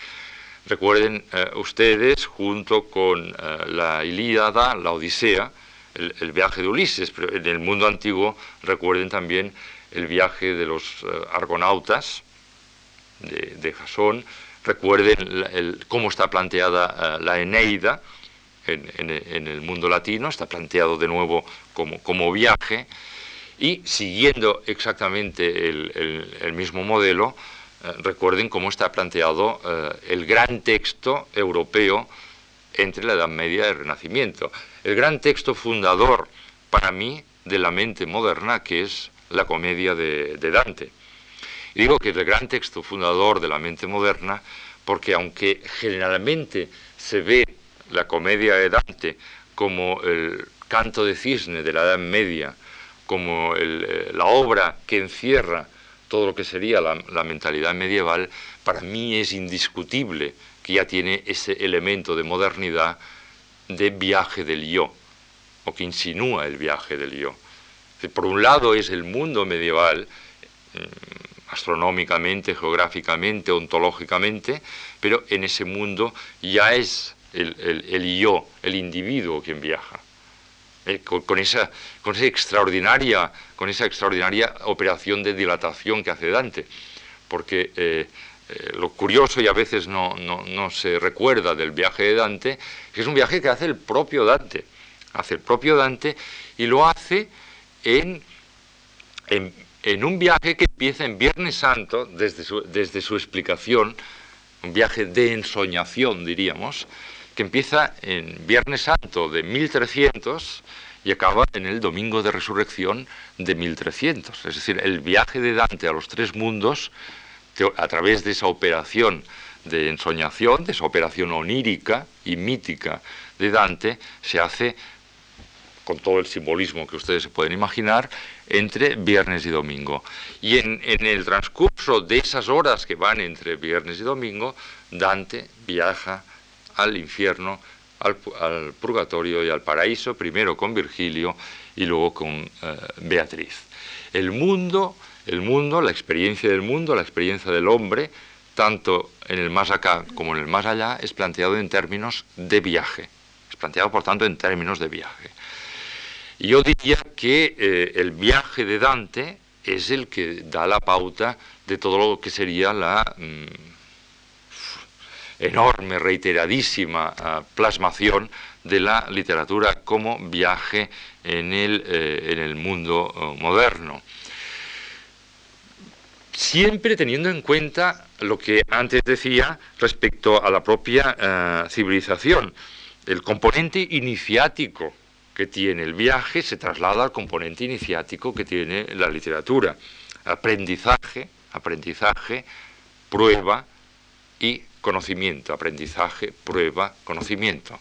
Recuerden eh, ustedes, junto con eh, la Ilíada, la Odisea, el, el viaje de Ulises, pero en el mundo antiguo recuerden también el viaje de los eh, Argonautas, de, de Jasón, recuerden el, el, cómo está planteada eh, la Eneida en, en, en el mundo latino, está planteado de nuevo como, como viaje, y siguiendo exactamente el, el, el mismo modelo, recuerden cómo está planteado eh, el gran texto europeo entre la Edad Media y el Renacimiento. El gran texto fundador para mí de la mente moderna, que es la comedia de, de Dante. Y digo que es el gran texto fundador de la mente moderna porque, aunque generalmente se ve la comedia de Dante como el canto de cisne de la Edad Media, como el, la obra que encierra todo lo que sería la, la mentalidad medieval, para mí es indiscutible que ya tiene ese elemento de modernidad, de viaje del yo, o que insinúa el viaje del yo. Por un lado es el mundo medieval, eh, astronómicamente, geográficamente, ontológicamente, pero en ese mundo ya es el, el, el yo, el individuo quien viaja. Eh, con, con, esa, con, esa extraordinaria, con esa extraordinaria operación de dilatación que hace Dante, porque eh, eh, lo curioso, y a veces no, no, no se recuerda del viaje de Dante, es un viaje que hace el propio Dante, hace el propio Dante, y lo hace en, en, en un viaje que empieza en Viernes Santo, desde su, desde su explicación, un viaje de ensoñación, diríamos, que empieza en Viernes Santo de mil trescientos y acaba en el Domingo de Resurrección de mil trescientos. Es decir, el viaje de Dante a los tres mundos, a través de esa operación de ensoñación, de esa operación onírica y mítica de Dante, se hace, con todo el simbolismo que ustedes se pueden imaginar, entre viernes y domingo. Y en, en el transcurso de esas horas que van entre viernes y domingo, Dante viaja al infierno, al, al purgatorio y al paraíso, primero con Virgilio y luego con eh, Beatriz. El mundo, el mundo, la experiencia del mundo, la experiencia del hombre, tanto en el más acá como en el más allá, es planteado en términos de viaje. Es planteado, por tanto, en términos de viaje. Y yo diría que eh, el viaje de Dante es el que da la pauta de todo lo que sería la Mmm, enorme, reiteradísima uh, plasmación de la literatura como viaje en el, eh, en el mundo uh, moderno. Siempre teniendo en cuenta lo que antes decía respecto a la propia uh, civilización. El componente iniciático que tiene el viaje se traslada al componente iniciático que tiene la literatura. Aprendizaje, aprendizaje, prueba y conocimiento, aprendizaje, prueba, conocimiento.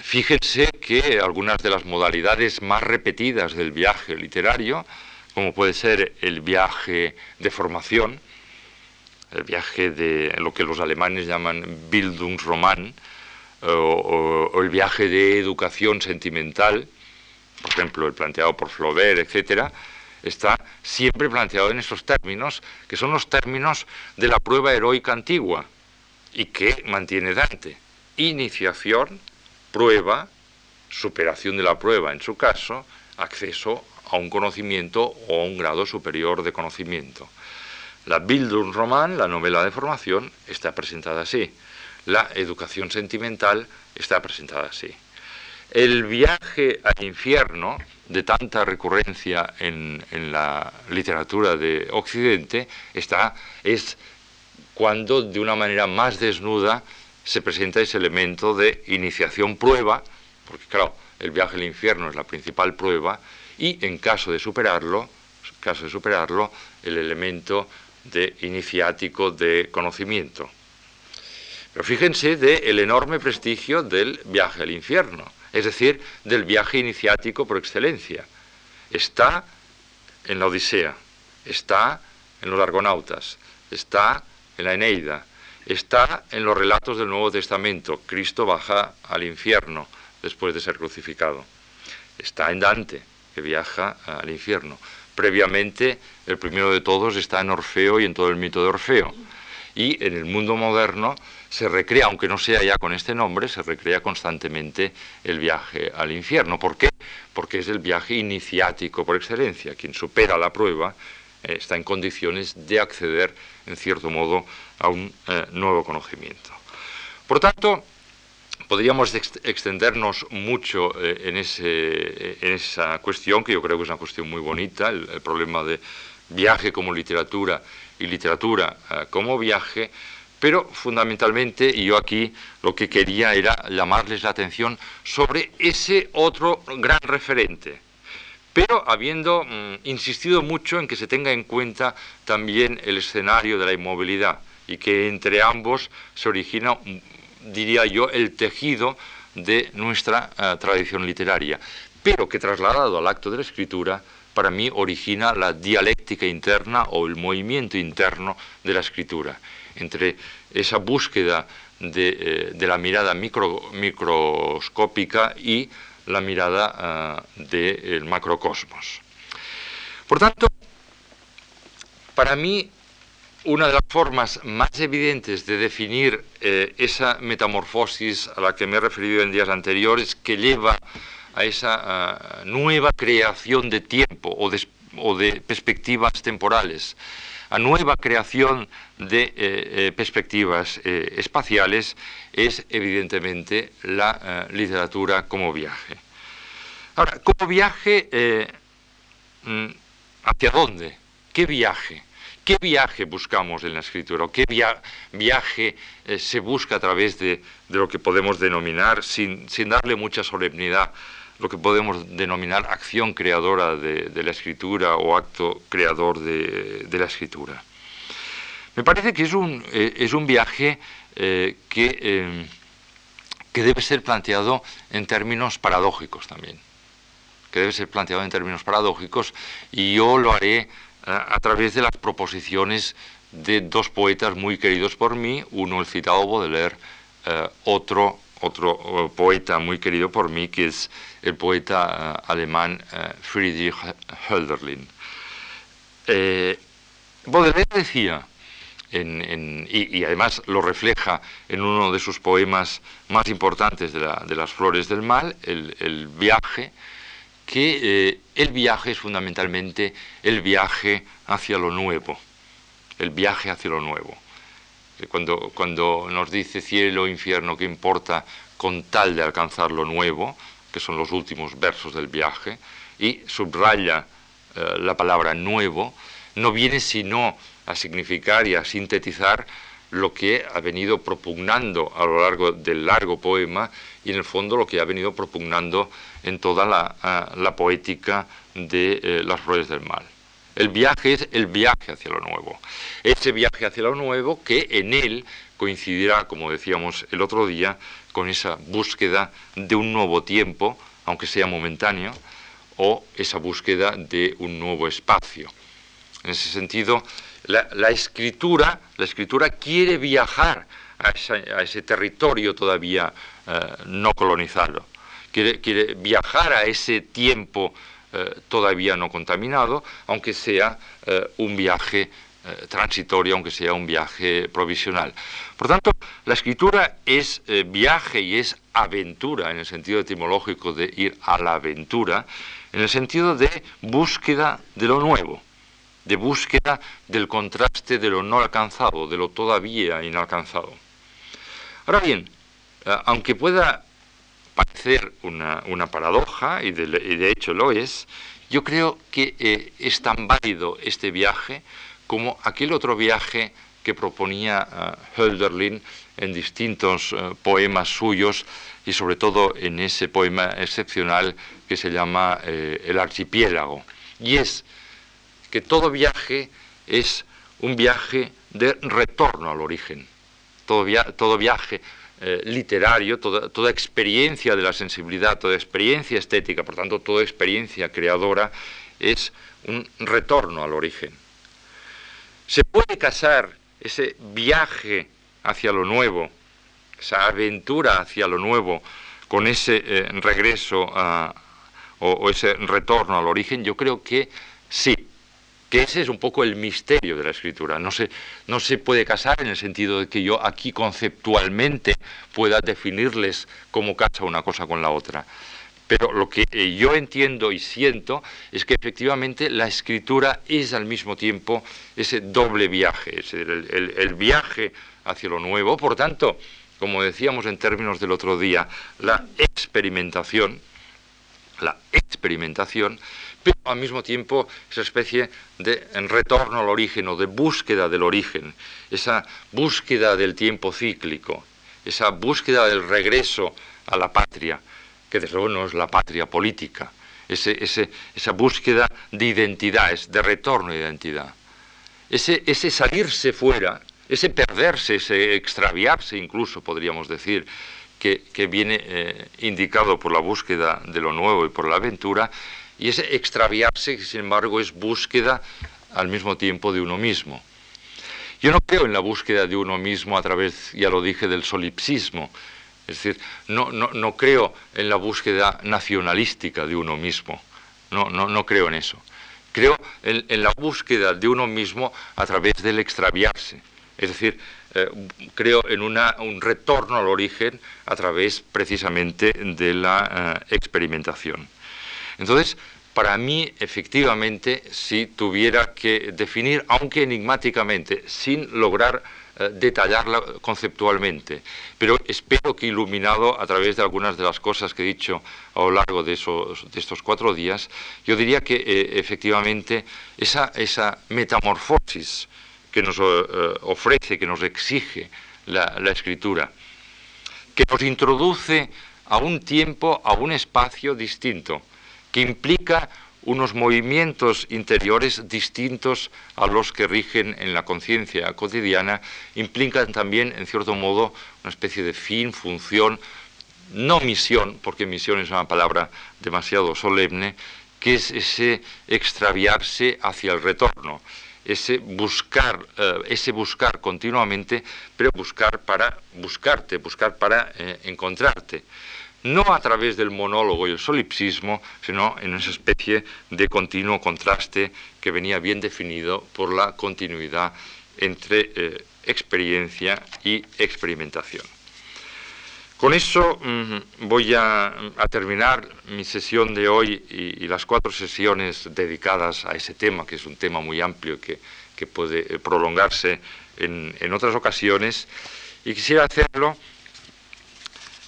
Fíjense que algunas de las modalidades más repetidas del viaje literario, como puede ser el viaje de formación, el viaje de lo que los alemanes llaman Bildungsroman, o, o, o el viaje de educación sentimental, por ejemplo, el planteado por Flaubert, etcétera, está siempre planteado en esos términos, que son los términos de la prueba heroica antigua, y que mantiene Dante. Iniciación, prueba, superación de la prueba en su caso, acceso a un conocimiento o a un grado superior de conocimiento. La Bildungsroman, la novela de formación, está presentada así. La educación sentimental está presentada así. El viaje al infierno, de tanta recurrencia en, en la literatura de Occidente, está, es cuando de una manera más desnuda se presenta ese elemento de iniciación prueba, porque claro, el viaje al infierno es la principal prueba, y en caso de superarlo, caso de superarlo, el elemento de iniciático de conocimiento. Pero fíjense del enorme prestigio del viaje al infierno, es decir, del viaje iniciático por excelencia. Está en la Odisea, está en los Argonautas, está en la Eneida, está en los relatos del Nuevo Testamento. Cristo baja al infierno después de ser crucificado. Está en Dante, que viaja al infierno. Previamente, el primero de todos está en Orfeo y en todo el mito de Orfeo. Y en el mundo moderno se recrea, aunque no sea ya con este nombre, se recrea constantemente el viaje al infierno. ¿Por qué? Porque es el viaje iniciático por excelencia. Quien supera la prueba eh, está en condiciones de acceder, en cierto modo, a un eh, nuevo conocimiento. Por tanto, podríamos ex extendernos mucho eh, en, ese, eh, en esa cuestión, que yo creo que es una cuestión muy bonita, el, el problema de viaje como literatura y literatura eh, como viaje, pero fundamentalmente, y yo aquí lo que quería era llamarles la atención sobre ese otro gran referente, pero habiendo mmm, insistido mucho en que se tenga en cuenta también el escenario de la inmovilidad, y que entre ambos se origina, diría yo, el tejido de nuestra eh, tradición literaria, pero que trasladado al acto de la escritura, para mí origina la dialéctica interna o el movimiento interno de la escritura, entre esa búsqueda de, eh, de la mirada micro, microscópica y la mirada eh, del macrocosmos. Por tanto, para mí, una de las formas más evidentes de definir eh, esa metamorfosis a la que me he referido en días anteriores, que lleva a esa uh, nueva creación de tiempo o de, o de perspectivas temporales, a nueva creación de eh, eh, perspectivas eh, espaciales, es evidentemente la uh, literatura como viaje. Ahora, ¿como viaje eh, hacia dónde? ¿Qué viaje? ¿Qué viaje buscamos en la escritura? ¿Qué via viaje eh, se busca a través de, de lo que podemos denominar, sin, sin darle mucha solemnidad, lo que podemos denominar acción creadora de, de la escritura o acto creador de, de la escritura? Me parece que es un, eh, es un viaje eh, que, eh, que debe ser planteado en términos paradójicos también, que debe ser planteado en términos paradójicos, y yo lo haré eh, a través de las proposiciones de dos poetas muy queridos por mí, uno el citado Baudelaire, eh, otro... otro poeta muy querido por mí, que es el poeta uh, alemán uh, Friedrich Hölderlin. Eh, Baudelaire decía, en, en, y, y además lo refleja en uno de sus poemas más importantes de, la, de Las Flores del Mal, el, el viaje, que eh, el viaje es fundamentalmente el viaje hacia lo nuevo, el viaje hacia lo nuevo. Cuando, cuando nos dice cielo, infierno, ¿qué importa? Con tal de alcanzar lo nuevo, que son los últimos versos del viaje, y subraya eh, la palabra nuevo, no viene sino a significar y a sintetizar lo que ha venido propugnando a lo largo del largo poema, y en el fondo lo que ha venido propugnando en toda la, a, la poética de eh, Las Flores del Mal. El viaje es el viaje hacia lo nuevo. Ese viaje hacia lo nuevo que en él coincidirá, como decíamos el otro día, con esa búsqueda de un nuevo tiempo, aunque sea momentáneo, o esa búsqueda de un nuevo espacio. En ese sentido, la, la escritura, la escritura quiere viajar a, esa, a ese territorio todavía eh, no colonizado. Quiere, quiere viajar a ese tiempo Eh, todavía no contaminado, aunque sea eh, un viaje eh, transitorio, aunque sea un viaje provisional. Por tanto, la escritura es eh, viaje y es aventura, en el sentido etimológico de ir a la aventura, en el sentido de búsqueda de lo nuevo, de búsqueda del contraste de lo no alcanzado, de lo todavía inalcanzado. Ahora bien, aunque pueda parecer una, una paradoja, y de, y de hecho lo es, yo creo que eh, es tan válido este viaje como aquel otro viaje que proponía uh, Hölderlin en distintos uh, poemas suyos, y sobre todo en ese poema excepcional que se llama eh, El archipiélago. Y es que todo viaje es un viaje de retorno al origen. Todo, via- todo viaje eh, literario, toda, toda experiencia de la sensibilidad, toda experiencia estética, por tanto, toda experiencia creadora, es un retorno al origen. Se puede casar ese viaje hacia lo nuevo, esa aventura hacia lo nuevo, con ese eh, regreso a, o, o ese retorno al origen. Yo creo que sí, que ese es un poco el misterio de la escritura. No se, no se puede casar en el sentido de que yo aquí conceptualmente pueda definirles cómo casa una cosa con la otra. Pero lo que eh, yo entiendo y siento es que efectivamente la escritura es al mismo tiempo ese doble viaje, es el, el, el viaje hacia lo nuevo. Por tanto, como decíamos en términos del otro día, la experimentación, la experimentación, pero al mismo tiempo esa especie de retorno al origen o de búsqueda del origen, esa búsqueda del tiempo cíclico, esa búsqueda del regreso a la patria, que desde luego no es la patria política, ese, ese, esa búsqueda de identidad, es de retorno a identidad, ese, ese salirse fuera, ese perderse, ese extraviarse incluso, podríamos decir, que, que viene eh, indicado por la búsqueda de lo nuevo y por la aventura, y ese extraviarse, que sin embargo es búsqueda al mismo tiempo de uno mismo. Yo no creo en la búsqueda de uno mismo a través, ya lo dije, del solipsismo. Es decir, no, no, no creo en la búsqueda nacionalística de uno mismo, no, no, no creo en eso. Creo en, en la búsqueda de uno mismo a través del extraviarse, es decir, eh, creo en una, un retorno al origen a través precisamente de la eh, experimentación. Entonces, para mí, efectivamente, si tuviera que definir, aunque enigmáticamente, sin lograr detallarla conceptualmente, pero espero que iluminado a través de algunas de las cosas que he dicho a lo largo de, esos, de estos cuatro días, yo diría que eh, efectivamente esa, esa metamorfosis que nos eh, ofrece, que nos exige la, la escritura, que nos introduce a un tiempo, a un espacio distinto, que implica unos movimientos interiores distintos a los que rigen en la conciencia cotidiana, implican también, en cierto modo, una especie de fin, función, no misión, porque misión es una palabra demasiado solemne, que es ese extraviarse hacia el retorno, ese buscar, eh, ese buscar continuamente, pero buscar para buscarte, buscar para eh, encontrarte. No a través del monólogo y el solipsismo, sino en esa especie de continuo contraste que venía bien definido por la continuidad entre eh, experiencia y experimentación. Con eso mmm, voy a, a terminar mi sesión de hoy y, y las cuatro sesiones dedicadas a ese tema, que es un tema muy amplio que, que puede prolongarse en, en otras ocasiones, y quisiera hacerlo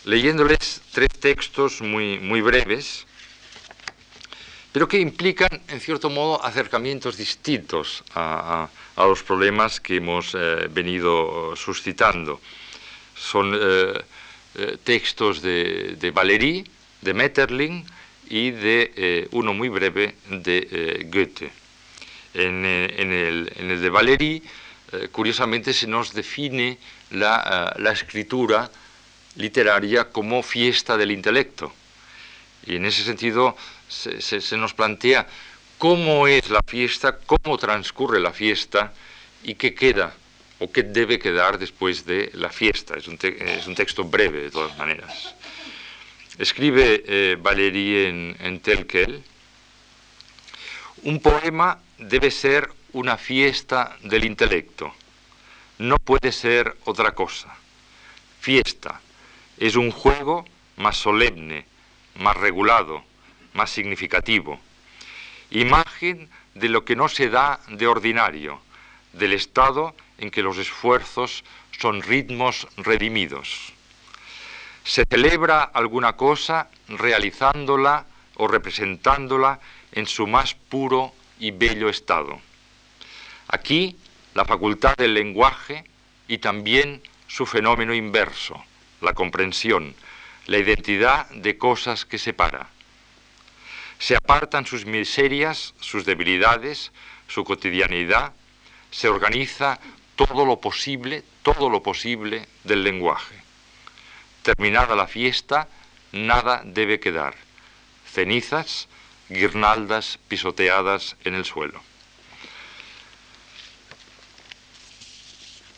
leyéndoles tres textos muy, muy breves, pero que implican, en cierto modo, acercamientos distintos a, a, a los problemas que hemos eh, venido suscitando. Son eh, eh, textos de, de Valéry, de Maeterlinck y de eh, uno muy breve de eh, Goethe. En, en, el, en el de Valéry, eh, curiosamente, se nos define la, la escritura literaria como fiesta del intelecto. Y en ese sentido se, se, se nos plantea cómo es la fiesta, cómo transcurre la fiesta y qué queda o qué debe quedar después de la fiesta. Es un, te- es un texto breve, de todas maneras. Escribe eh, Valéry en, en Tel Quel: un poema debe ser una fiesta del intelecto, no puede ser otra cosa. Fiesta. Es un juego más solemne, más regulado, más significativo. Imagen de lo que no se da de ordinario, del estado en que los esfuerzos son ritmos redimidos. Se celebra alguna cosa realizándola o representándola en su más puro y bello estado. Aquí la facultad del lenguaje y también su fenómeno inverso, la comprensión, la identidad de cosas que separa. Se apartan sus miserias, sus debilidades, su cotidianidad, se organiza todo lo posible, todo lo posible del lenguaje. Terminada la fiesta, nada debe quedar. Cenizas, guirnaldas pisoteadas en el suelo.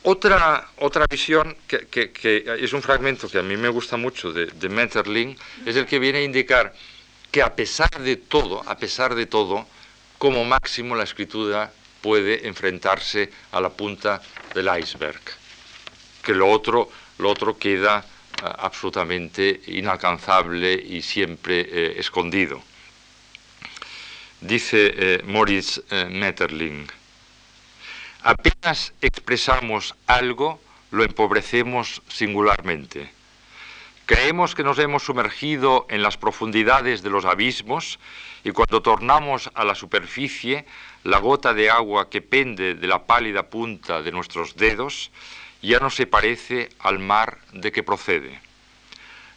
Otra, otra visión, que, que, que es un fragmento que a mí me gusta mucho de, de Maeterlinck, es el que viene a indicar que a pesar de todo, a pesar de todo, como máximo la escritura puede enfrentarse a la punta del iceberg, que lo otro, lo otro queda uh, absolutamente inalcanzable y siempre eh, escondido. Dice eh, Moritz eh, Maeterlinck: apenas expresamos algo, lo empobrecemos singularmente. Creemos que nos hemos sumergido en las profundidades de los abismos y cuando tornamos a la superficie, la gota de agua que pende de la pálida punta de nuestros dedos ya no se parece al mar de que procede.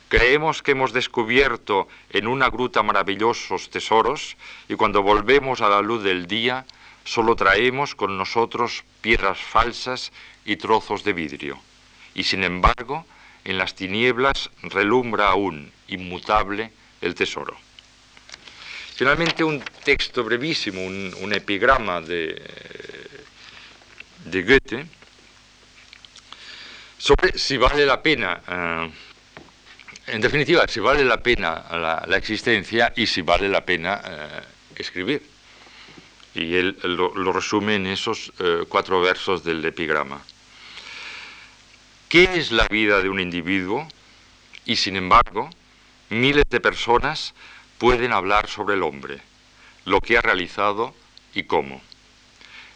Creemos que hemos descubierto en una gruta maravillosos tesoros y cuando volvemos a la luz del día, solo traemos con nosotros piedras falsas y trozos de vidrio. Y sin embargo, en las tinieblas relumbra aún, inmutable, el tesoro. Finalmente, un texto brevísimo, un, un epigrama de, de Goethe, sobre si vale la pena, eh, en definitiva, si vale la pena la, la existencia y si vale la pena eh, escribir. Y él lo, lo resume en esos eh, cuatro versos del epigrama. ¿Qué es la vida de un individuo? Y sin embargo, miles de personas pueden hablar sobre el hombre, lo que ha realizado y cómo.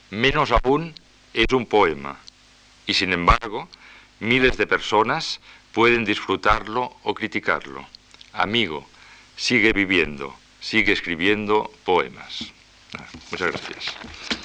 Menos aún es un poema. Y sin embargo, miles de personas pueden disfrutarlo o criticarlo. Amigo, sigue viviendo, sigue escribiendo poemas. Muchas gracias.